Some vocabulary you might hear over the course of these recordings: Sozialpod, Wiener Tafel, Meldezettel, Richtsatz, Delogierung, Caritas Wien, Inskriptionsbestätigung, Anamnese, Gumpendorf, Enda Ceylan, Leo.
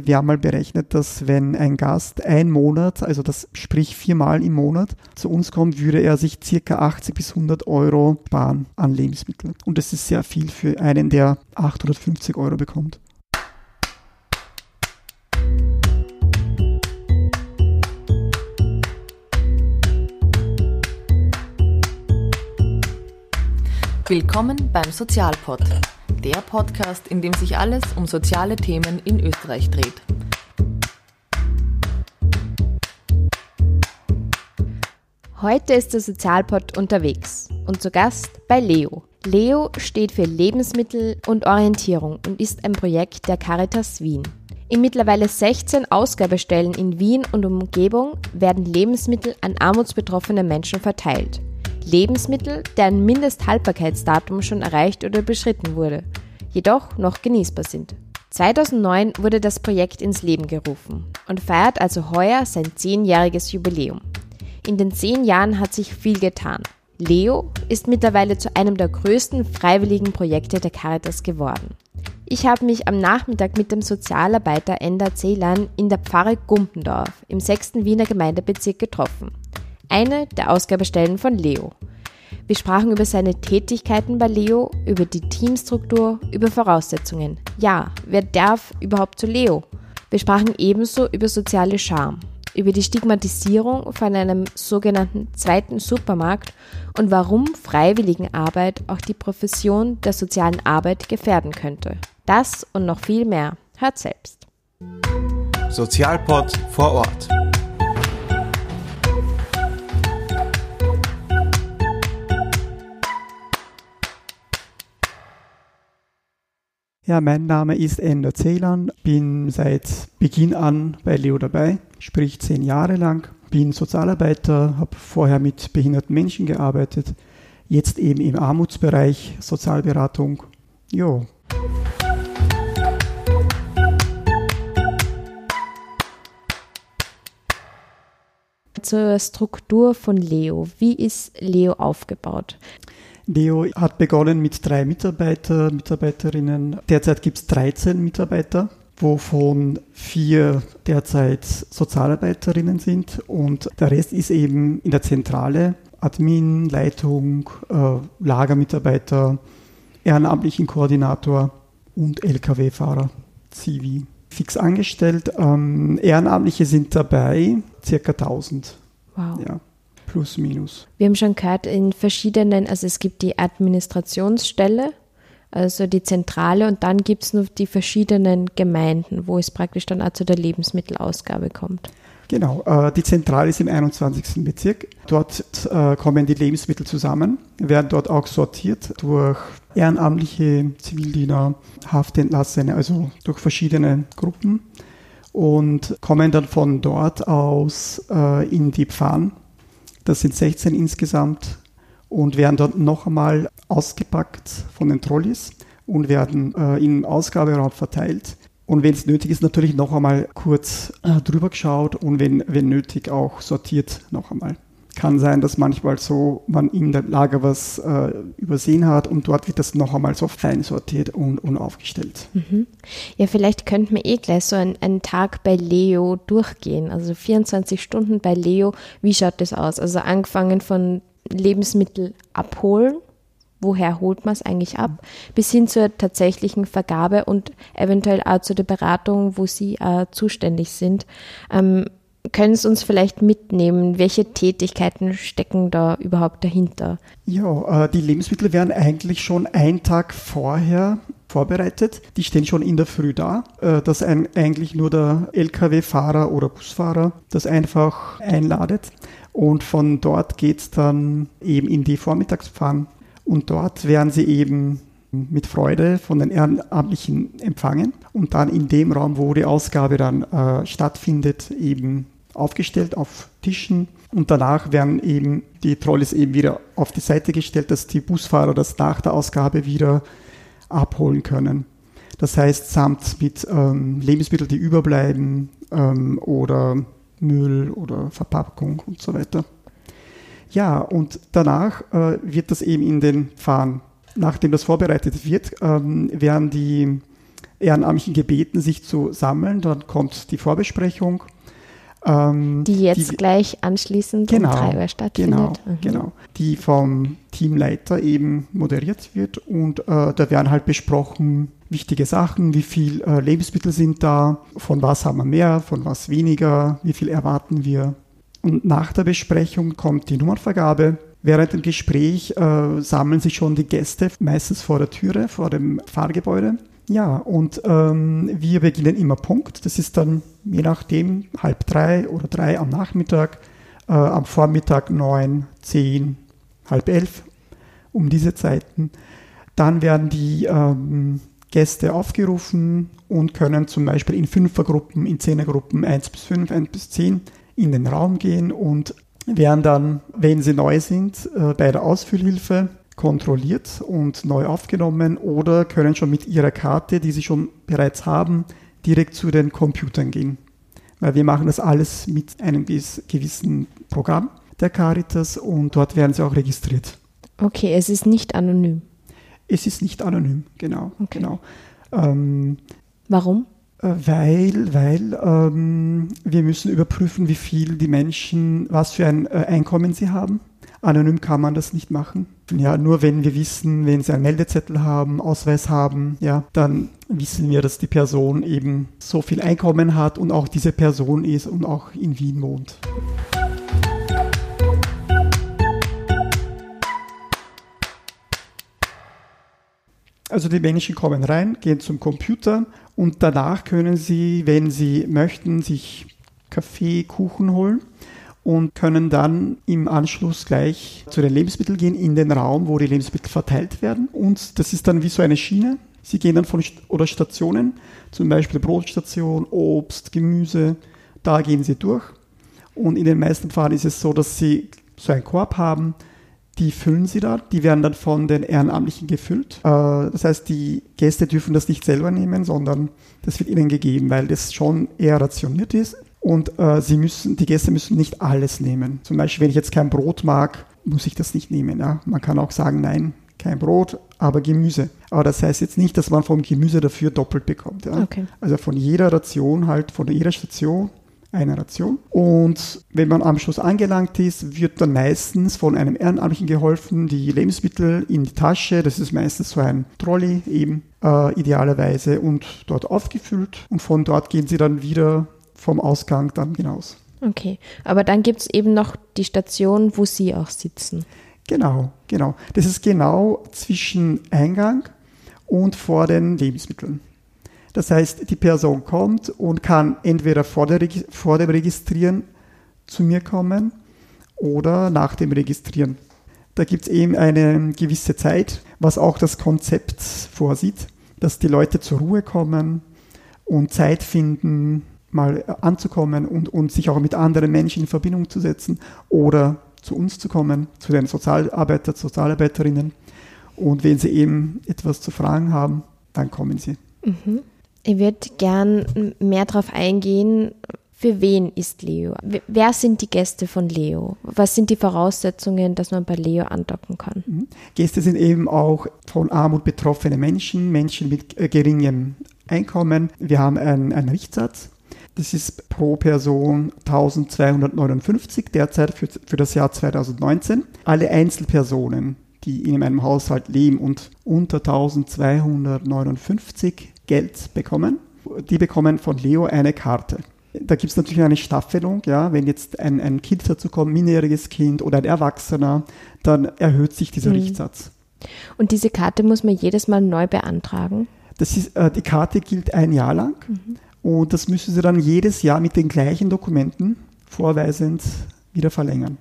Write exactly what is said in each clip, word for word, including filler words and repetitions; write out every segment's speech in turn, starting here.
Wir haben mal berechnet, dass wenn ein Gast ein Monat, also das sprich viermal im Monat, zu uns kommt, würde er sich circa achtzig bis hundert Euro sparen an Lebensmitteln. Und das ist sehr viel für einen, der achthundertfünfzig Euro bekommt. Willkommen beim Sozialpod, der Podcast, in dem sich alles um soziale Themen in Österreich dreht. Heute ist der Sozialpod unterwegs und zu Gast bei Leo. Leo steht für Lebensmittel und Orientierung und ist ein Projekt der Caritas Wien. In mittlerweile sechzehn Ausgabestellen in Wien und Umgebung werden Lebensmittel an armutsbetroffene Menschen verteilt. Lebensmittel, deren Mindesthaltbarkeitsdatum schon erreicht oder beschritten wurde, jedoch noch genießbar sind. zweitausendneun wurde das Projekt ins Leben gerufen und feiert also heuer sein zehnjähriges Jubiläum. In den zehn Jahren hat sich viel getan. Leo ist mittlerweile zu einem der größten freiwilligen Projekte der Caritas geworden. Ich habe mich am Nachmittag mit dem Sozialarbeiter Enda Ceylan in der Pfarre Gumpendorf im sechsten Wiener Gemeindebezirk getroffen. Eine der Ausgabestellen von Leo. Wir sprachen über seine Tätigkeiten bei Leo, über die Teamstruktur, über Voraussetzungen. Ja, wer darf überhaupt zu Leo? Wir sprachen ebenso über soziale Scham, über die Stigmatisierung von einem sogenannten zweiten Supermarkt und warum Freiwilligenarbeit auch die Profession der sozialen Arbeit gefährden könnte. Das und noch viel mehr. Hört selbst. Sozialpod vor Ort. Ja, mein Name ist Enda Ceylan, bin seit Beginn an bei Leo dabei, sprich zehn Jahre lang. Bin Sozialarbeiter, habe vorher mit behinderten Menschen gearbeitet, jetzt eben im Armutsbereich, Sozialberatung. Jo. Zur Struktur von Leo. Wie ist Leo aufgebaut? Leo hat begonnen mit drei Mitarbeiter, Mitarbeiterinnen. Derzeit gibt es dreizehn Mitarbeiter, wovon vier derzeit Sozialarbeiterinnen sind und der Rest ist eben in der Zentrale, Admin, Leitung, äh, Lagermitarbeiter, ehrenamtlichen Koordinator und L K W-Fahrer, Zivi. Fix angestellt, ähm, Ehrenamtliche sind dabei, circa tausend. Wow. Ja. Plus, minus. Wir haben schon gehört, in verschiedenen, also es gibt die Administrationsstelle, also die Zentrale, und dann gibt es noch die verschiedenen Gemeinden, wo es praktisch dann auch zu der Lebensmittelausgabe kommt. Genau, äh, die Zentrale ist im einundzwanzigsten Bezirk. Dort äh, kommen die Lebensmittel zusammen, werden dort auch sortiert durch ehrenamtliche Zivildiener, Haftentlassene, also durch verschiedene Gruppen und kommen dann von dort aus äh, in die Pfarren. Das sind sechzehn insgesamt und werden dort noch einmal ausgepackt von den Trolleys und werden äh, im Ausgaberaum verteilt. Und wenn es nötig ist, natürlich noch einmal kurz äh, drüber geschaut und wenn, wenn nötig auch sortiert noch einmal. Kann sein, dass manchmal so man in der Lager was äh, übersehen hat und dort wird das noch einmal so fein sortiert und, und aufgestellt. Mhm. Ja, vielleicht könnten wir eh gleich so einen, einen Tag bei Leo durchgehen, also vierundzwanzig Stunden bei Leo. Wie schaut das aus? Also angefangen von Lebensmittel abholen, woher holt man es eigentlich ab, bis hin zur tatsächlichen Vergabe und eventuell auch zu der Beratung, wo Sie äh, zuständig sind. Ähm, Können Sie uns vielleicht mitnehmen, welche Tätigkeiten stecken da überhaupt dahinter? Ja, die Lebensmittel werden eigentlich schon einen Tag vorher vorbereitet. Die stehen schon in der Früh da, dass eigentlich nur der L K W-Fahrer oder Busfahrer das einfach einladet. Und von dort geht es dann eben in die Vormittagspfanne. Und dort werden sie eben mit Freude von den Ehrenamtlichen empfangen und dann in dem Raum, wo die Ausgabe dann äh, stattfindet, eben aufgestellt auf Tischen und danach werden eben die Trolleys eben wieder auf die Seite gestellt, dass die Busfahrer das nach der Ausgabe wieder abholen können. Das heißt, samt mit ähm, Lebensmitteln, die überbleiben ähm, oder Müll oder Verpackung und so weiter. Ja, und danach äh, wird das eben in den Pfannen. Nachdem das vorbereitet wird, ähm, werden die Ehrenamtlichen gebeten, sich zu sammeln. Dann kommt die Vorbesprechung. Ähm, die jetzt die, gleich anschließend genau, um drei Uhr stattfindet. Genau, mhm. genau. Die vom Teamleiter eben moderiert wird. Und äh, da werden halt besprochen wichtige Sachen, wie viel äh, Lebensmittel sind da, von was haben wir mehr, von was weniger, wie viel erwarten wir. Und nach der Besprechung kommt die Nummernvergabe. Während dem Gespräch äh, sammeln sich schon die Gäste, meistens vor der Türe, vor dem Pfarrgebäude. Ja, und ähm, wir beginnen immer Punkt. Das ist dann je nachdem halb drei oder drei am Nachmittag, äh, am Vormittag neun, zehn, halb elf, um diese Zeiten. Dann werden die ähm, Gäste aufgerufen und können zum Beispiel in Fünfergruppen, in Zehnergruppen, eins bis fünf, eins bis zehn in den Raum gehen und werden dann, wenn sie neu sind, bei der Ausfüllhilfe kontrolliert und neu aufgenommen oder können schon mit ihrer Karte, die sie schon bereits haben, direkt zu den Computern gehen. Weil wir machen das alles mit einem gewissen Programm der Caritas und dort werden sie auch registriert. Okay, es ist nicht anonym. Es ist nicht anonym, genau. Okay. genau. Ähm, Warum? Weil, weil ähm, wir müssen überprüfen, wie viel die Menschen, was für ein äh, Einkommen sie haben. Anonym kann man das nicht machen. Ja, nur wenn wir wissen, wenn sie einen Meldezettel haben, Ausweis haben, ja, dann wissen wir, dass die Person eben so viel Einkommen hat und auch diese Person ist und auch in Wien wohnt. Also die Menschen kommen rein, gehen zum Computer und danach können sie, wenn sie möchten, sich Kaffee, Kuchen holen und können dann im Anschluss gleich zu den Lebensmitteln gehen, in den Raum, wo die Lebensmittel verteilt werden. Und das ist dann wie so eine Schiene. Sie gehen dann von St- oder Stationen, zum Beispiel Brotstation, Obst, Gemüse, da gehen sie durch. Und in den meisten Fällen ist es so, dass sie so einen Korb haben, die füllen sie da, die werden dann von den Ehrenamtlichen gefüllt. Das heißt, die Gäste dürfen das nicht selber nehmen, sondern das wird ihnen gegeben, weil das schon eher rationiert ist. Und sie müssen, die Gäste müssen nicht alles nehmen. Zum Beispiel, wenn ich jetzt kein Brot mag, muss ich das nicht nehmen. Ja? Man kann auch sagen, nein, kein Brot, aber Gemüse. Aber das heißt jetzt nicht, dass man vom Gemüse dafür doppelt bekommt. Ja? Okay. Also von jeder Ration halt, von jeder Station eine Ration. Und wenn man am Schluss angelangt ist, wird dann meistens von einem Ehrenamtlichen geholfen, die Lebensmittel in die Tasche, das ist meistens so ein Trolley eben, äh, idealerweise, und dort aufgefüllt. Und von dort gehen sie dann wieder vom Ausgang dann hinaus. Okay, aber dann gibt es eben noch die Station, wo Sie auch sitzen. Genau, genau. Das ist genau zwischen Eingang und vor den Lebensmitteln. Das heißt, die Person kommt und kann entweder vor, der, vor dem Registrieren zu mir kommen oder nach dem Registrieren. Da gibt es eben eine gewisse Zeit, was auch das Konzept vorsieht, dass die Leute zur Ruhe kommen und Zeit finden, mal anzukommen und, und sich auch mit anderen Menschen in Verbindung zu setzen oder zu uns zu kommen, zu den Sozialarbeiter, Sozialarbeiterinnen. Und wenn sie eben etwas zu fragen haben, dann kommen sie. Mhm. Ich würde gern mehr darauf eingehen, für wen ist Leo? Wer sind die Gäste von Leo? Was sind die Voraussetzungen, dass man bei Leo andocken kann? Mhm. Gäste sind eben auch von Armut betroffene Menschen, Menschen mit geringem Einkommen. Wir haben einen, einen Richtsatz, das ist pro Person eintausendzweihundertneunundfünfzig derzeit für, für das Jahr zweitausendneunzehn. Alle Einzelpersonen, die in einem Haushalt leben und unter eintausendzweihundertneunundfünfzig Geld bekommen, die bekommen von Leo eine Karte. Da gibt es natürlich eine Staffelung, ja, wenn jetzt ein, ein Kind dazu kommt, ein minderjähriges Kind oder ein Erwachsener, dann erhöht sich dieser mhm. Richtsatz. Und diese Karte muss man jedes Mal neu beantragen? Das ist, äh, die Karte gilt ein Jahr lang mhm. und das müssen Sie dann jedes Jahr mit den gleichen Dokumenten vorweisend wieder verlängern.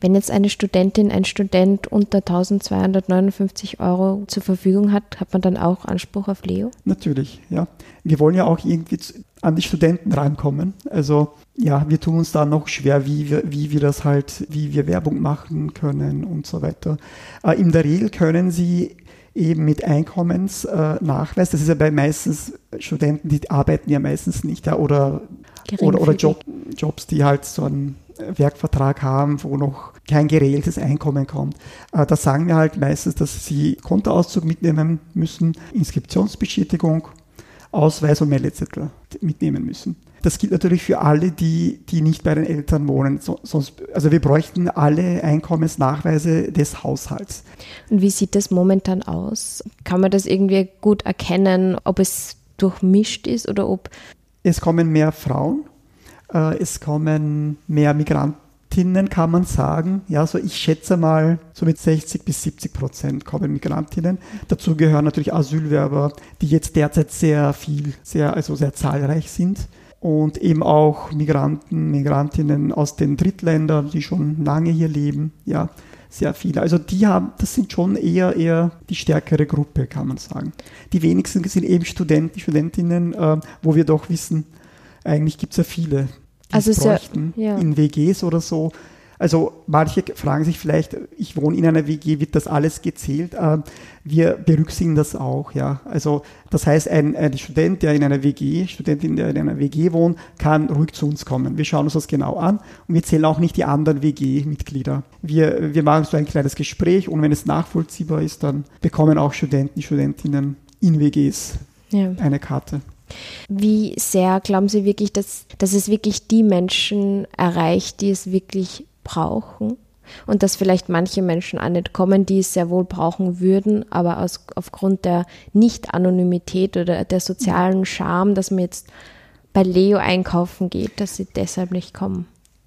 Wenn jetzt eine Studentin, ein Student unter eintausendzweihundertneunundfünfzig Euro zur Verfügung hat, hat man dann auch Anspruch auf Leo? Natürlich, ja. Wir wollen ja auch irgendwie an die Studenten rankommen. Also ja, wir tun uns da noch schwer, wie wir, wie wir das halt, wie wir Werbung machen können und so weiter. Äh, in der Regel können sie eben mit Einkommensnachweis, äh, das ist ja bei meistens Studenten, die arbeiten ja meistens nicht, ja, oder, oder, oder Job, Jobs, die halt so ein Werkvertrag haben, wo noch kein geregeltes Einkommen kommt. Da sagen wir halt meistens, dass sie Kontoauszug mitnehmen müssen, Inskriptionsbestätigung, Ausweis und Meldezettel mitnehmen müssen. Das gilt natürlich für alle, die, die nicht bei den Eltern wohnen. So, sonst, also wir bräuchten alle Einkommensnachweise des Haushalts. Und wie sieht das momentan aus? Kann man das irgendwie gut erkennen, ob es durchmischt ist oder ob... Es kommen mehr Frauen, äh, es kommen mehr Migrantinnen, kann man sagen. Ja, so ich schätze mal, so mit sechzig bis siebzig Prozent kommen Migrantinnen. Dazu gehören natürlich Asylwerber, die jetzt derzeit sehr viel, sehr, also sehr zahlreich sind. Und eben auch Migranten, Migrantinnen aus den Drittländern, die schon lange hier leben, ja, sehr viele. Also die haben, das sind schon eher, eher die stärkere Gruppe, kann man sagen. Die wenigsten sind eben Studenten, Studentinnen, äh, wo wir doch wissen, eigentlich gibt es ja viele, die also es bräuchten, ja, ja. in W Gs oder so. Also manche fragen sich vielleicht, ich wohne in einer W G, wird das alles gezählt? Wir berücksichtigen das auch, ja. Also das heißt, ein, ein Student, der in einer W G, Studentin, der in einer W G wohnt, kann ruhig zu uns kommen. Wir schauen uns das genau an und wir zählen auch nicht die anderen W G-Mitglieder. Wir, wir machen so ein kleines Gespräch und wenn es nachvollziehbar ist, dann bekommen auch Studenten, Studentinnen in W Gs ja. eine Karte. Wie sehr glauben Sie wirklich, dass, dass es wirklich die Menschen erreicht, die es wirklich brauchen und dass vielleicht manche Menschen auch nicht kommen, die es sehr wohl brauchen würden, aber aus, aufgrund der Nicht-Anonymität oder der sozialen Scham, dass man jetzt bei Leo einkaufen geht, dass sie deshalb nicht kommen.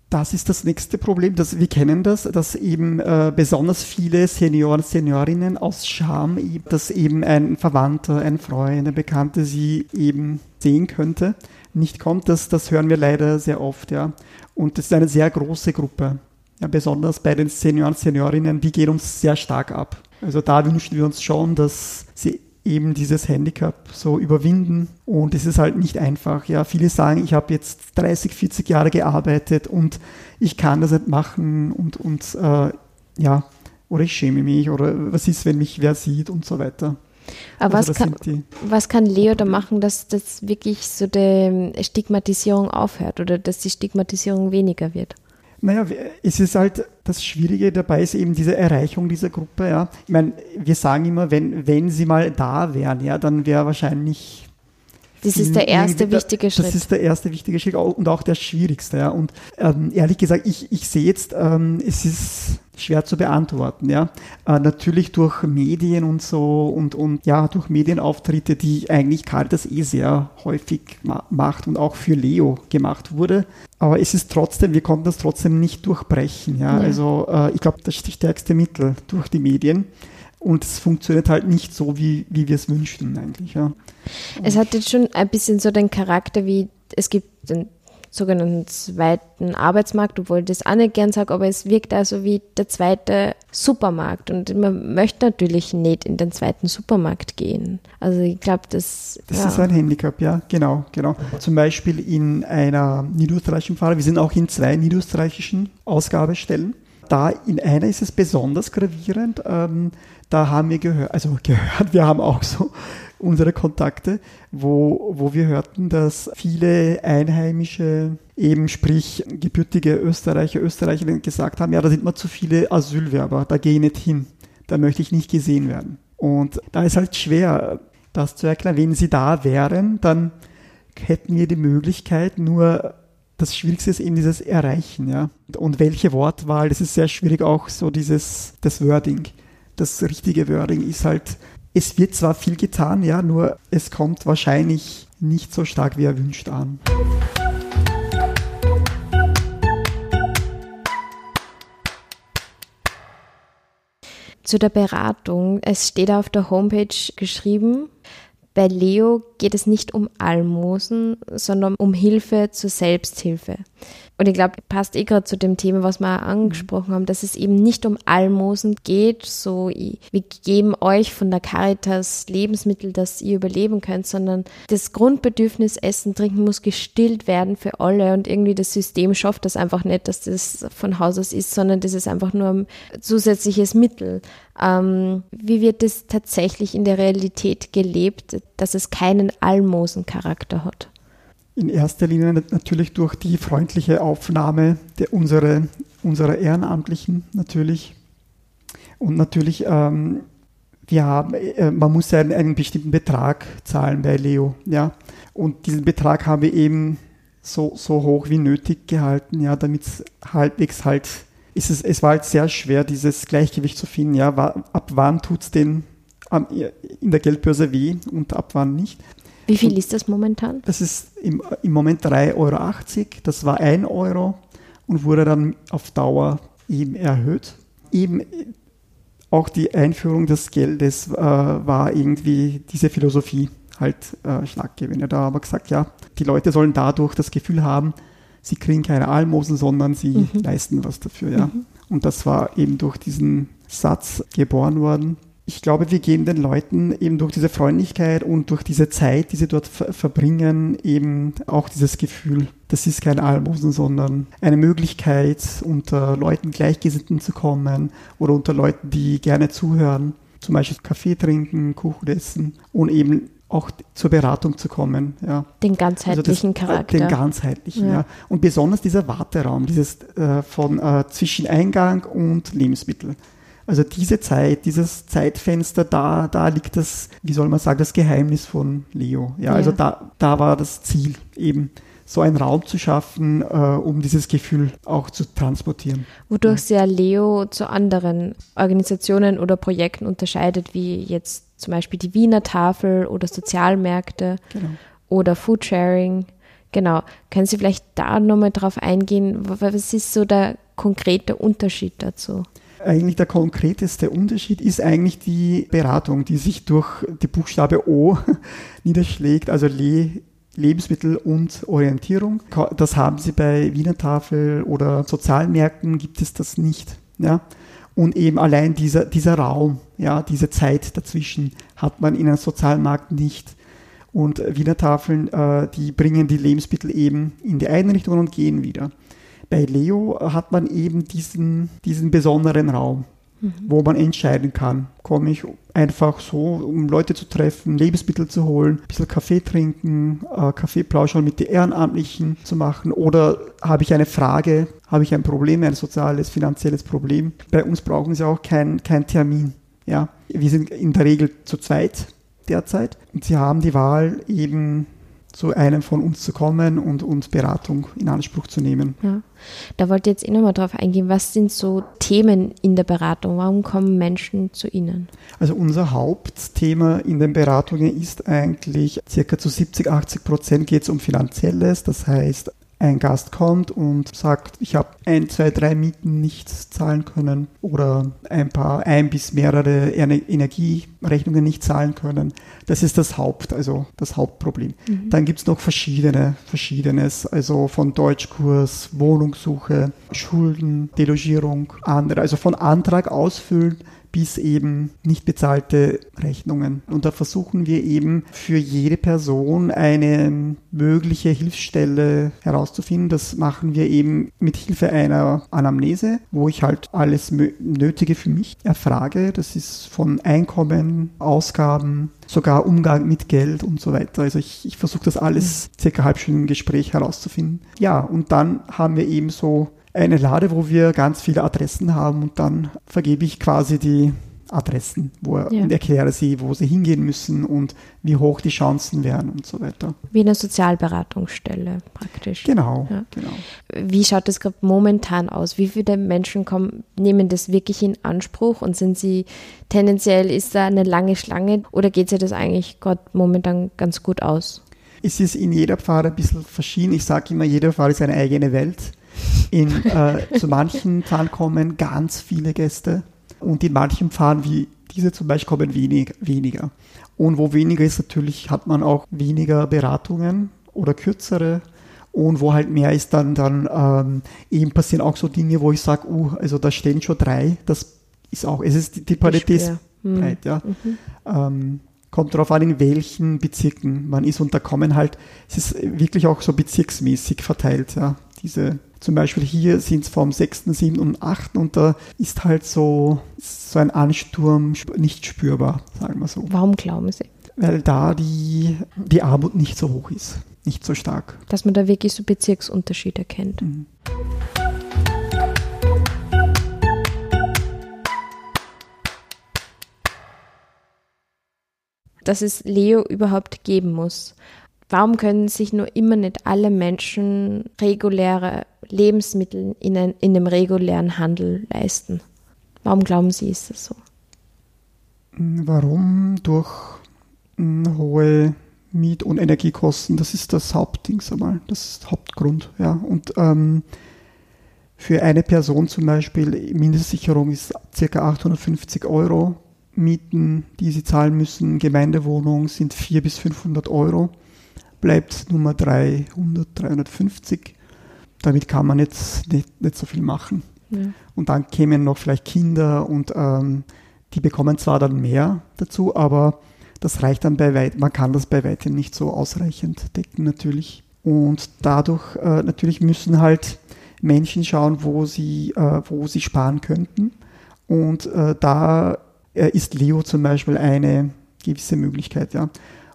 Das ist das nächste Problem, dass wir kennen das, dass eben äh, besonders viele Senioren, Seniorinnen aus Scham, dass eben ein Verwandter, ein Freund, ein Bekannter sie eben sehen könnte, nicht kommt. Das, das hören wir leider sehr oft, ja. Und das ist eine sehr große Gruppe. Ja, besonders bei den Senioren, Seniorinnen, die gehen uns sehr stark ab. Also da wünschen wir uns schon, dass sie eben dieses Handicap so überwinden. Und es ist halt nicht einfach. Ja, viele sagen, ich habe jetzt dreißig, vierzig Jahre gearbeitet und ich kann das nicht machen und, und äh, ja, oder ich schäme mich oder was ist, wenn mich wer sieht und so weiter. Aber also was, kann, was kann Leo da machen, dass das wirklich so die Stigmatisierung aufhört oder dass die Stigmatisierung weniger wird? Naja, es ist halt das Schwierige dabei, ist eben diese Erreichung dieser Gruppe. Ja. Ich meine, wir sagen immer, wenn, wenn sie mal da wären, ja, dann wäre wahrscheinlich... Das ist der erste wichtige Schritt. Das ist der erste wichtige Schritt und auch der schwierigste. Ja. Und ähm, ehrlich gesagt, ich, ich sehe jetzt, ähm, es ist schwer zu beantworten. Ja. Äh, natürlich durch Medien und so und, und ja, durch Medienauftritte, die eigentlich Caritas eh sehr häufig ma- macht und auch für Leo gemacht wurde. Aber es ist trotzdem, wir konnten das trotzdem nicht durchbrechen. Ja. Ja. Also äh, ich glaube, das ist das stärkste Mittel durch die Medien. Und es funktioniert halt nicht so, wie, wie wir es wünschen eigentlich. Ja. Es hat jetzt schon ein bisschen so den Charakter wie, es gibt den sogenannten zweiten Arbeitsmarkt, obwohl ich das auch nicht gern sage, aber es wirkt also wie der zweite Supermarkt. Und man möchte natürlich nicht in den zweiten Supermarkt gehen. Also ich glaube, das... Das ja. ist ein Handicap, ja, genau, genau. Zum Beispiel in einer niederösterreichischen Fahrer, wir sind auch in zwei niederösterreichischen Ausgabestellen. Da in einer ist es besonders gravierend, ähm, da haben wir gehört, also gehört, wir haben auch so unsere Kontakte, wo, wo wir hörten, dass viele Einheimische, eben sprich gebürtige Österreicher, Österreicherinnen gesagt haben, ja, da sind mal zu viele Asylwerber, da gehe ich nicht hin, da möchte ich nicht gesehen werden. Und da ist halt schwer, das zu erklären. Wenn sie da wären, dann hätten wir die Möglichkeit, nur... Das Schwierigste ist eben dieses Erreichen, ja. Und welche Wortwahl, das ist sehr schwierig auch so dieses, das Wording. Das richtige Wording ist halt, es wird zwar viel getan, ja, nur es kommt wahrscheinlich nicht so stark wie erwünscht an. Zu der Beratung, es steht auf der Homepage geschrieben, bei Leo geht es nicht um Almosen, sondern um Hilfe zur Selbsthilfe. Und ich glaube, passt eh gerade zu dem Thema, was wir angesprochen haben, dass es eben nicht um Almosen geht, so wir geben euch von der Caritas Lebensmittel, dass ihr überleben könnt, sondern das Grundbedürfnis Essen, Trinken muss gestillt werden für alle und irgendwie das System schafft das einfach nicht, dass das von Haus aus ist, sondern das ist einfach nur ein zusätzliches Mittel. Ähm, wie wird das tatsächlich in der Realität gelebt, dass es keinen Almosencharakter hat? In erster Linie natürlich durch die freundliche Aufnahme der unsere, unserer Ehrenamtlichen natürlich. Und natürlich ähm, ja, man muss einen, einen bestimmten Betrag zahlen bei Leo, ja. Und diesen Betrag haben wir eben so, so hoch wie nötig gehalten, ja, damit es halbwegs halt, ist es, es war halt sehr schwer, dieses Gleichgewicht zu finden, ja, war, ab wann tut's denn am, in der Geldbörse weh und ab wann nicht. Wie viel und ist das momentan? Das ist im, im Moment drei Euro achtzig, das war ein Euro und wurde dann auf Dauer eben erhöht. Eben auch die Einführung des Geldes äh, war irgendwie diese Philosophie halt äh, schlaggebend. Da haben wir gesagt, ja, die Leute sollen dadurch das Gefühl haben, sie kriegen keine Almosen, sondern sie mhm. leisten was dafür. Ja. Mhm. Und das war eben durch diesen Satz geboren worden. Ich glaube, wir geben den Leuten eben durch diese Freundlichkeit und durch diese Zeit, die sie dort ver- verbringen, eben auch dieses Gefühl, das ist kein Almosen, sondern eine Möglichkeit, unter Leuten Gleichgesinnten zu kommen oder unter Leuten, die gerne zuhören, zum Beispiel Kaffee trinken, Kuchen essen und eben auch zur Beratung zu kommen. Ja. Den ganzheitlichen also das, Charakter. Den ganzheitlichen, ja. ja. Und besonders dieser Warteraum, dieses äh, von äh, zwischen Eingang und Lebensmittel. Also diese Zeit, dieses Zeitfenster, da, da liegt das, wie soll man sagen, das Geheimnis von Leo. Ja, ja. Also da, da war das Ziel eben, so einen Raum zu schaffen, äh, um dieses Gefühl auch zu transportieren. Wodurch sich ja Leo zu anderen Organisationen oder Projekten unterscheidet, wie jetzt zum Beispiel die Wiener Tafel oder Sozialmärkte genau. oder Foodsharing. Genau. Können Sie vielleicht da nochmal drauf eingehen? Was ist so der konkrete Unterschied dazu? Eigentlich der konkreteste Unterschied ist eigentlich die Beratung, die sich durch die Buchstabe O niederschlägt, also Le- Lebensmittel und Orientierung. Das haben Sie bei Wiener Tafel oder Sozialmärkten, gibt es das nicht. Ja? Und eben allein dieser, dieser Raum, ja, diese Zeit dazwischen hat man in einem Sozialmarkt nicht. Und Wiener Tafeln, äh, die bringen die Lebensmittel eben in die Einrichtung und gehen wieder. Bei Leo hat man eben diesen, diesen besonderen Raum, mhm. wo man entscheiden kann, komme ich einfach so, um Leute zu treffen, Lebensmittel zu holen, ein bisschen Kaffee trinken, äh, Kaffeeplauschern mit den Ehrenamtlichen zu machen oder habe ich eine Frage, habe ich ein Problem, ein soziales, finanzielles Problem. Bei uns brauchen sie auch keinen kein Termin. Ja? Wir sind in der Regel zu zweit derzeit und sie haben die Wahl eben, zu einem von uns zu kommen und uns Beratung in Anspruch zu nehmen. Ja. Da wollte ich jetzt eh nochmal drauf eingehen, was sind so Themen in der Beratung? Warum kommen Menschen zu Ihnen? Also unser Hauptthema in den Beratungen ist eigentlich, circa zu siebzig, achtzig Prozent geht es um Finanzielles, das heißt, ein Gast kommt und sagt, ich habe ein, zwei, drei Mieten nicht zahlen können oder ein paar, ein bis mehrere Energierechnungen nicht zahlen können. Das ist das Haupt, also das Hauptproblem. Mhm. Dann gibt es noch verschiedene, verschiedenes, also von Deutschkurs, Wohnungssuche, Schulden, Delogierung, andere, also von Antrag ausfüllen bis eben nicht bezahlte Rechnungen. Und da versuchen wir eben für jede Person eine mögliche Hilfsstelle herauszufinden. Das machen wir eben mit Hilfe einer Anamnese, wo ich halt alles Nötige für mich erfrage. Das ist von Einkommen, Ausgaben, sogar Umgang mit Geld und so weiter. Also ich, ich versuche das alles circa halbstündigen Gespräch herauszufinden. Ja, und dann haben wir eben so eine Lade, wo wir ganz viele Adressen haben und dann vergebe ich quasi die Adressen wo ja. und erkläre sie, wo sie hingehen müssen und wie hoch die Chancen wären und so weiter. Wie eine Sozialberatungsstelle praktisch. Genau, ja. genau. Wie schaut das gerade momentan aus? Wie viele Menschen kommen, nehmen das wirklich in Anspruch und sind sie tendenziell, ist da eine lange Schlange oder geht sich das eigentlich gerade momentan ganz gut aus? Es ist in jeder Pfarre ein bisschen verschieden. Ich sage immer, jeder Pfarre ist eine eigene Welt. In, äh, zu manchen Pfarren kommen ganz viele Gäste und in manchen Pfarren wie diese zum Beispiel kommen wenig, weniger. Und wo weniger ist, natürlich hat man auch weniger Beratungen oder kürzere. Und wo halt mehr ist, dann, dann ähm, eben passieren auch so Dinge, wo ich sage, uh, also da stehen schon drei. Das ist auch, es ist, die Palette ist breit, ja. Mhm. Ähm, kommt darauf an, in welchen Bezirken man ist. Und da kommen halt, es ist wirklich auch so bezirksmäßig verteilt, ja, diese. Zum Beispiel hier sind es vom sechsten, siebten und achten und da ist halt so, so ein Ansturm nicht spürbar, sagen wir so. Warum glauben Sie? Weil da die, die Armut nicht so hoch ist, nicht so stark. Dass man da wirklich so Bezirksunterschiede erkennt. Mhm. dass es Leo überhaupt geben muss. Warum können sich nur immer nicht alle Menschen reguläre Lebensmittel in, ein, in einem regulären Handel leisten? Warum glauben Sie, ist das so? Warum? Durch hohe Miet- und Energiekosten. Das ist das Hauptding, einmal. Das ist der Hauptgrund. Ja. Und ähm, für eine Person zum Beispiel, Mindestsicherung ist ca. achthundertfünfzig Euro. Mieten, die sie zahlen müssen, Gemeindewohnung sind vierhundert bis fünfhundert Euro. Bleibt Nummer dreihundert, dreihundertfünfzig. Damit kann man jetzt nicht, nicht so viel machen. Ja. Und dann kämen noch vielleicht Kinder und ähm, die bekommen zwar dann mehr dazu, aber das reicht dann bei weitem, man kann das bei weitem nicht so ausreichend decken natürlich. Und dadurch äh, natürlich müssen halt Menschen schauen, wo sie, äh, wo sie sparen könnten. Und äh, da äh, ist Leo zum Beispiel eine gewisse Möglichkeit, ja.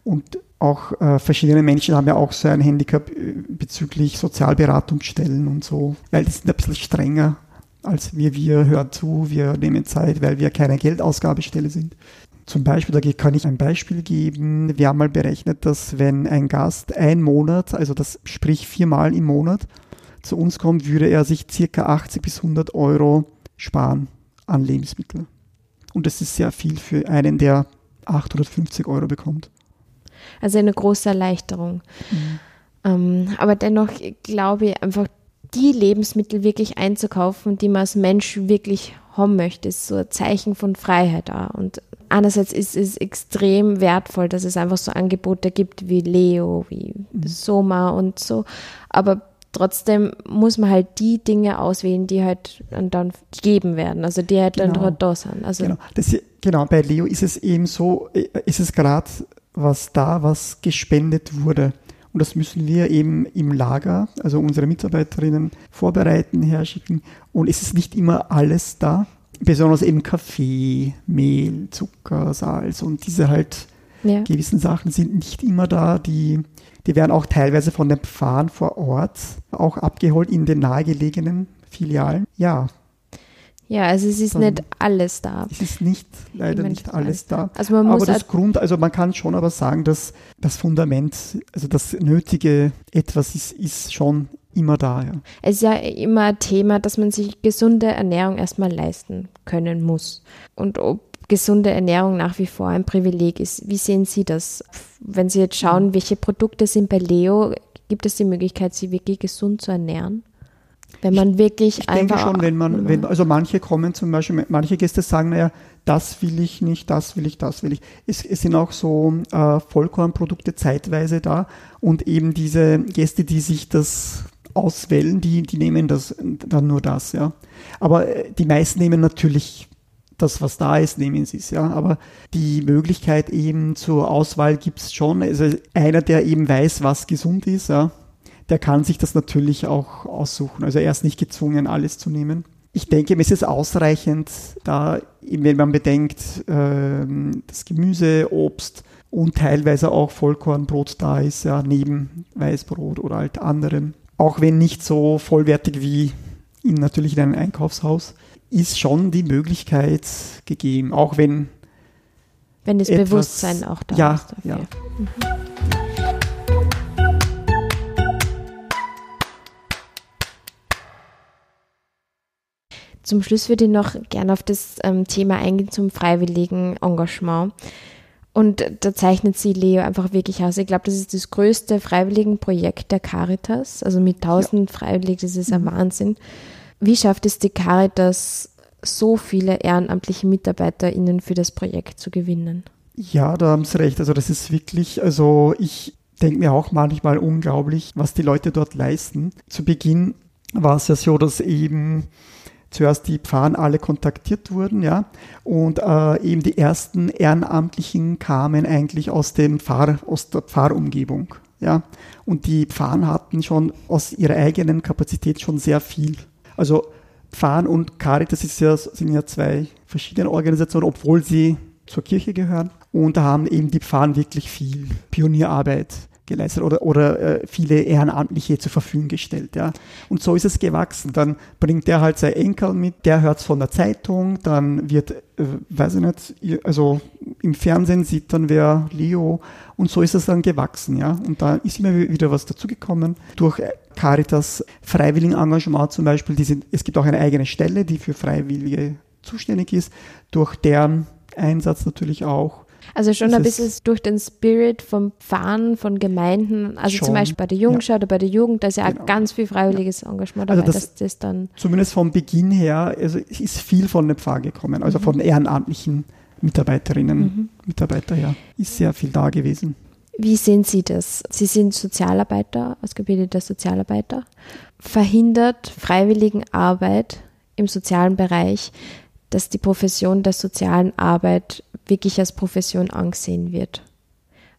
Und auch äh, verschiedene Menschen haben ja auch so ein Handicap bezüglich Sozialberatungsstellen und so, weil die sind ein bisschen strenger als wir. Wir hören zu, wir nehmen Zeit, weil wir keine Geldausgabestelle sind. Zum Beispiel, da kann ich ein Beispiel geben. Wir haben mal berechnet, dass wenn ein Gast einen Monat, also das sprich viermal im Monat, zu uns kommt, würde er sich ca. achtzig bis hundert Euro sparen an Lebensmittel. Und das ist sehr viel für einen, der achthundertfünfzig Euro bekommt. Also eine große Erleichterung. Mhm. Ähm, aber dennoch glaube ich einfach, die Lebensmittel wirklich einzukaufen, die man als Mensch wirklich haben möchte, ist so ein Zeichen von Freiheit auch. Und einerseits ist es extrem wertvoll, dass es einfach so Angebote gibt wie Leo, wie mhm. Soma und so. Aber trotzdem muss man halt die Dinge auswählen, die halt dann gegeben werden, also die halt genau. dann da sind. Also genau. Das, genau, bei Leo ist es eben so, ist es gerade was da, was gespendet wurde. Und das müssen wir eben im Lager, also unsere Mitarbeiterinnen, vorbereiten, herschicken. Und es ist nicht immer alles da, besonders eben Kaffee, Mehl, Zucker, Salz und diese halt ja. gewissen Sachen sind nicht immer da. Die, die werden auch teilweise von den Pfarrern vor Ort auch abgeholt in den nahegelegenen Filialen. Ja. Ja, also es ist Dann, nicht alles da. Es ist nicht, leider meine, nicht alles da. Also man muss aber das Grund, also man kann schon aber sagen, dass das Fundament, also das nötige etwas ist, ist schon immer da. Ja. Es ist ja immer ein Thema, dass man sich gesunde Ernährung erstmal leisten können muss. Und ob gesunde Ernährung nach wie vor ein Privileg ist, wie sehen Sie das? Wenn Sie jetzt schauen, welche Produkte sind bei Leo, gibt es die Möglichkeit, sie wirklich gesund zu ernähren? Wenn man wirklich ich einfach. Ich denke schon, wenn man, wenn, also manche kommen zum Beispiel, manche Gäste sagen, naja, das will ich nicht, das will ich, das will ich. Es, es sind auch so äh, Vollkornprodukte zeitweise da und eben diese Gäste, die sich das auswählen, die, die nehmen das, dann nur das, ja. Aber die meisten nehmen natürlich das, was da ist, nehmen sie es, ja. Aber die Möglichkeit eben zur Auswahl gibt's schon. Also einer, der eben weiß, was gesund ist, ja. Der kann sich das natürlich auch aussuchen. Also er ist nicht gezwungen, alles zu nehmen. Ich denke, es ist ausreichend, da, wenn man bedenkt, das Gemüse, Obst und teilweise auch Vollkornbrot da ist, ja, neben Weißbrot oder halt anderem. Auch wenn nicht so vollwertig wie in, natürlich in einem Einkaufshaus, ist schon die Möglichkeit gegeben, auch wenn Wenn das etwas, Bewusstsein auch da ja, ist. Dafür. Ja, mhm. Zum Schluss würde ich noch gerne auf das ähm, Thema eingehen zum freiwilligen Engagement. Und da zeichnet sie Leo einfach wirklich aus. Ich glaube, das ist das größte Freiwilligenprojekt der Caritas. Also mit tausend ja. Freiwilligen, das ist ein mhm. Wahnsinn. Wie schafft es die Caritas, so viele ehrenamtliche MitarbeiterInnen für das Projekt zu gewinnen? Ja, da haben Sie recht. Also das ist wirklich, also ich denke mir auch manchmal unglaublich, was die Leute dort leisten. Zu Beginn war es ja so, dass eben zuerst die Pfarrer alle kontaktiert wurden, ja, und äh, eben die ersten Ehrenamtlichen kamen eigentlich aus dem Pfarr, aus der Pfarrumgebung, ja, und die Pfarrer hatten schon aus ihrer eigenen Kapazität schon sehr viel. Also Pfarrer und Caritas ist ja, sind ja zwei verschiedene Organisationen, obwohl sie zur Kirche gehören, und da haben eben die Pfarrer wirklich viel Pionierarbeit geleistet oder, oder äh, viele Ehrenamtliche zur Verfügung gestellt. Ja. Und so ist es gewachsen. Dann bringt der halt seinen Enkel mit, der hört es von der Zeitung, dann wird, äh, weiß ich nicht, also im Fernsehen sieht, dann wäre Leo. Und so ist es dann gewachsen, ja. Und da ist immer wieder was dazugekommen. Durch Caritas Freiwilligenengagement zum Beispiel, die sind, es gibt auch eine eigene Stelle, die für Freiwillige zuständig ist, durch deren Einsatz natürlich auch. Also schon ein bisschen durch den Spirit vom Pfarren, von Gemeinden, also schon, zum Beispiel bei der Jungschau ja. oder bei der Jugend, da ist ja genau. auch ganz viel freiwilliges ja. Engagement dabei, also das, dass das dann... Zumindest vom Beginn her, also ist viel von der Pfarre gekommen, also mhm. von ehrenamtlichen Mitarbeiterinnen, mhm. Mitarbeiter her, ist sehr viel da gewesen. Wie sehen Sie das? Sie sind Sozialarbeiter, ausgebildeter Sozialarbeiter, verhindert Freiwilligenarbeit im sozialen Bereich, dass die Profession der sozialen Arbeit wirklich als Profession angesehen wird.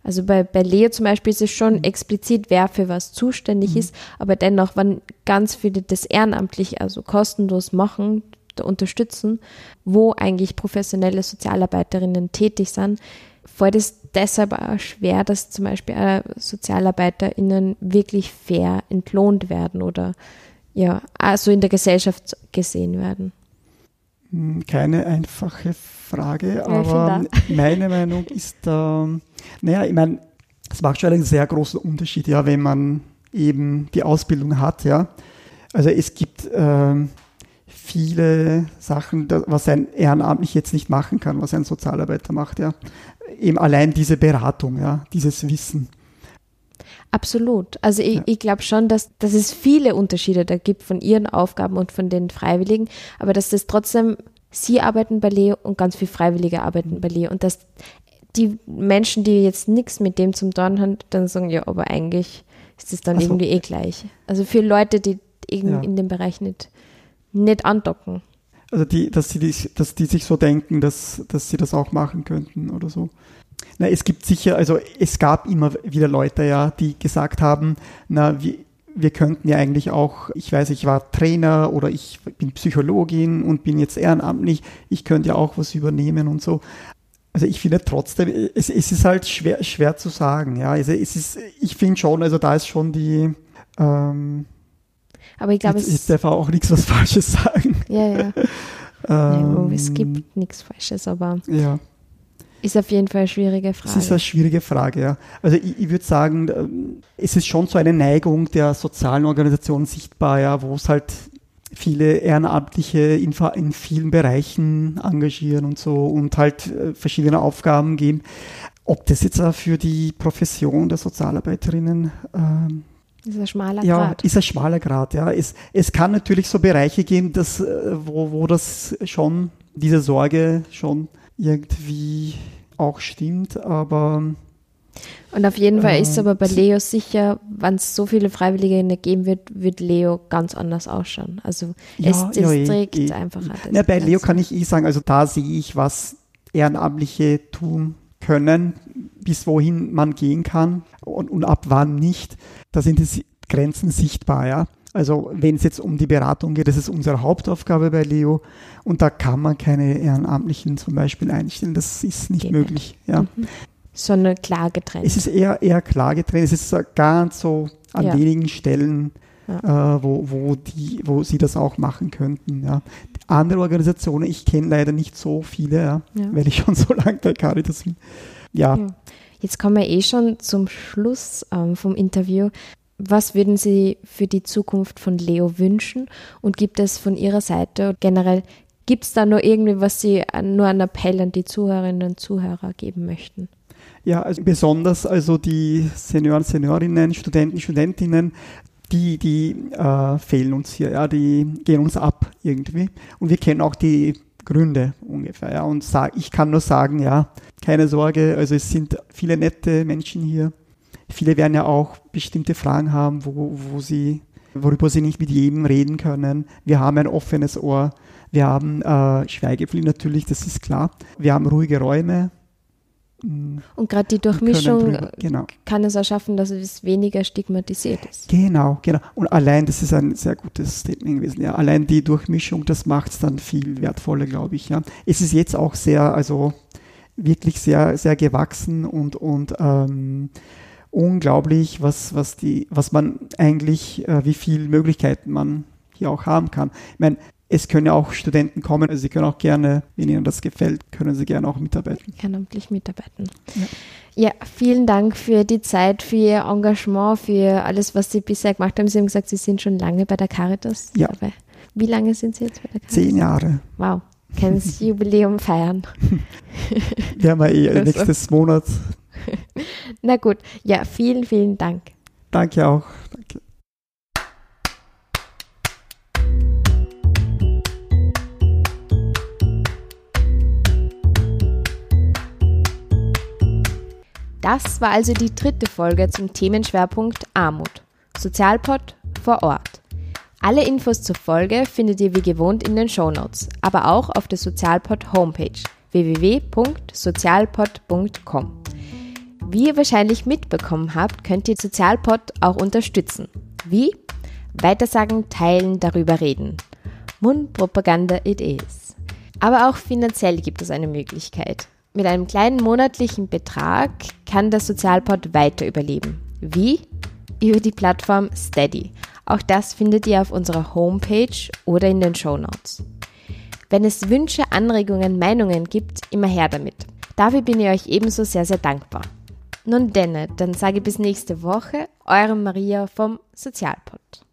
Also bei, bei Leo zum Beispiel ist es schon mhm. explizit, wer für was zuständig mhm. ist, aber dennoch, wenn ganz viele das ehrenamtlich, also kostenlos machen, unterstützen, wo eigentlich professionelle Sozialarbeiterinnen tätig sind, fällt es deshalb auch schwer, dass zum Beispiel SozialarbeiterInnen wirklich fair entlohnt werden oder ja, also in der Gesellschaft gesehen werden. Keine einfache Frage, aber meine Meinung ist, äh, naja, ich meine, es macht schon einen sehr großen Unterschied, ja, wenn man eben die Ausbildung hat, ja. Also es gibt äh, viele Sachen, was ein ehrenamtlich jetzt nicht machen kann, was ein Sozialarbeiter macht, ja. Eben allein diese Beratung, ja, dieses Wissen. Absolut. Also ich, ja. ich glaube schon, dass, dass es viele Unterschiede da gibt von ihren Aufgaben und von den Freiwilligen, aber dass das trotzdem, sie arbeiten bei Leo und ganz viele Freiwillige arbeiten bei Leo und dass die Menschen, die jetzt nichts mit dem zum Dorn haben, dann sagen, ja, aber eigentlich ist es dann also, irgendwie eh gleich. Also für Leute, die in, ja. in dem Bereich nicht, nicht andocken. Also die, dass, die, dass die sich so denken, dass, dass sie das auch machen könnten oder so. Na, es gibt sicher, also es gab immer wieder Leute, ja, die gesagt haben, na, wir, wir könnten ja eigentlich auch, ich weiß, ich war Trainer oder ich bin Psychologin und bin jetzt ehrenamtlich, ich könnte ja auch was übernehmen und so. Also ich finde trotzdem, es, es ist halt schwer, schwer zu sagen, ja. Also es ist, ich finde schon, also da ist schon die, ähm, aber ich glaube, es ich darf auch nichts was Falsches sagen. Ja, ja. ähm, ja es gibt nichts Falsches, aber ja. Ist auf jeden Fall eine schwierige Frage. Es ist eine schwierige Frage, ja. Also ich, ich würde sagen, es ist schon so eine Neigung der sozialen Organisationen sichtbar, ja, wo es halt viele Ehrenamtliche in, in vielen Bereichen engagieren und so und halt verschiedene Aufgaben geben. Ob das jetzt auch für die Profession der Sozialarbeiterinnen ähm, ist ein schmaler ja, Grad. Ja, ist ein schmaler Grad, ja. Es, es kann natürlich so Bereiche geben, dass, wo, wo das schon, diese Sorge schon irgendwie auch stimmt, aber... Und auf jeden Fall äh, ist es aber bei Leo sicher, wenn es so viele Freiwillige geben wird, wird Leo ganz anders ausschauen. Also ja, es, es ja, trägt eh, einfach... Eh, na, bei Leo kann ich eh sagen, also da sehe ich, was Ehrenamtliche tun können, bis wohin man gehen kann und, und ab wann nicht. Da sind die Grenzen sichtbar, ja. Also wenn es jetzt um die Beratung geht, das ist unsere Hauptaufgabe bei Leo und da kann man keine Ehrenamtlichen zum Beispiel einstellen, das ist nicht geht möglich. Nicht. Ja. Mhm. Sondern klar getrennt. Es ist eher, eher klar getrennt, es ist ganz so an ja. wenigen Stellen, ja. äh, wo, wo, die, wo sie das auch machen könnten. Ja. Andere Organisationen, ich kenne leider nicht so viele, ja, ja. weil ich schon so lange bei Caritas bin. Ja. Ja. Jetzt kommen wir eh schon zum Schluss ähm, vom Interview. Was würden Sie für die Zukunft von Leo wünschen? Und gibt es von Ihrer Seite generell, gibt es da nur irgendwie, was Sie nur einen Appell an die Zuhörerinnen und Zuhörer geben möchten? Ja, also besonders also die Senioren, Seniorinnen, Studenten, Studentinnen, die, die äh, fehlen uns hier, ja, die gehen uns ab irgendwie. Und wir kennen auch die Gründe ungefähr. Ja, und sag, ich kann nur sagen, ja, keine Sorge, also es sind viele nette Menschen hier. Viele werden ja auch bestimmte Fragen haben, wo, wo sie, worüber sie nicht mit jedem reden können. Wir haben ein offenes Ohr, wir haben äh, Schweigepflicht natürlich, das ist klar. Wir haben ruhige Räume. Und gerade die Durchmischung drüber, genau. kann es auch schaffen, dass es weniger stigmatisiert ist. Genau, genau. Und allein, das ist ein sehr gutes Statement gewesen. Ja. Allein die Durchmischung, das macht es dann viel wertvoller, glaube ich. Ja. Es ist jetzt auch sehr, also wirklich sehr, sehr gewachsen und, und ähm, unglaublich, was, was, die, was man eigentlich, äh, wie viele Möglichkeiten man hier auch haben kann. Ich meine, es können ja auch Studenten kommen, also sie können auch gerne, wenn ihnen das gefällt, können sie gerne auch mitarbeiten. Ehrenamtlich mitarbeiten. Ja. Ja, vielen Dank für die Zeit, für Ihr Engagement, für alles, was Sie bisher gemacht haben. Sie haben gesagt, Sie sind schon lange bei der Caritas ja. dabei. Wie lange sind Sie jetzt bei der Caritas? Zehn Jahre. Wow, können Sie Jubiläum feiern? Ja, mal eh nächstes Monat. Na gut, ja, vielen, vielen Dank. Danke auch. Danke. Das war also die dritte Folge zum Themenschwerpunkt Armut. Sozialpod vor Ort. Alle Infos zur Folge findet ihr wie gewohnt in den Shownotes, aber auch auf der Sozialpod Homepage w w w punkt sozialpod punkt com. Wie ihr wahrscheinlich mitbekommen habt, könnt ihr Sozialpod auch unterstützen. Wie? Weitersagen, teilen, darüber reden. Mundpropaganda it is. Aber auch finanziell gibt es eine Möglichkeit. Mit einem kleinen monatlichen Betrag kann der Sozialpod weiter überleben. Wie? Über die Plattform Steady. Auch das findet ihr auf unserer Homepage oder in den Shownotes. Wenn es Wünsche, Anregungen, Meinungen gibt, immer her damit. Dafür bin ich euch ebenso sehr, sehr dankbar. Nun denne, dann sage ich bis nächste Woche, eure Maria vom Sozialpod.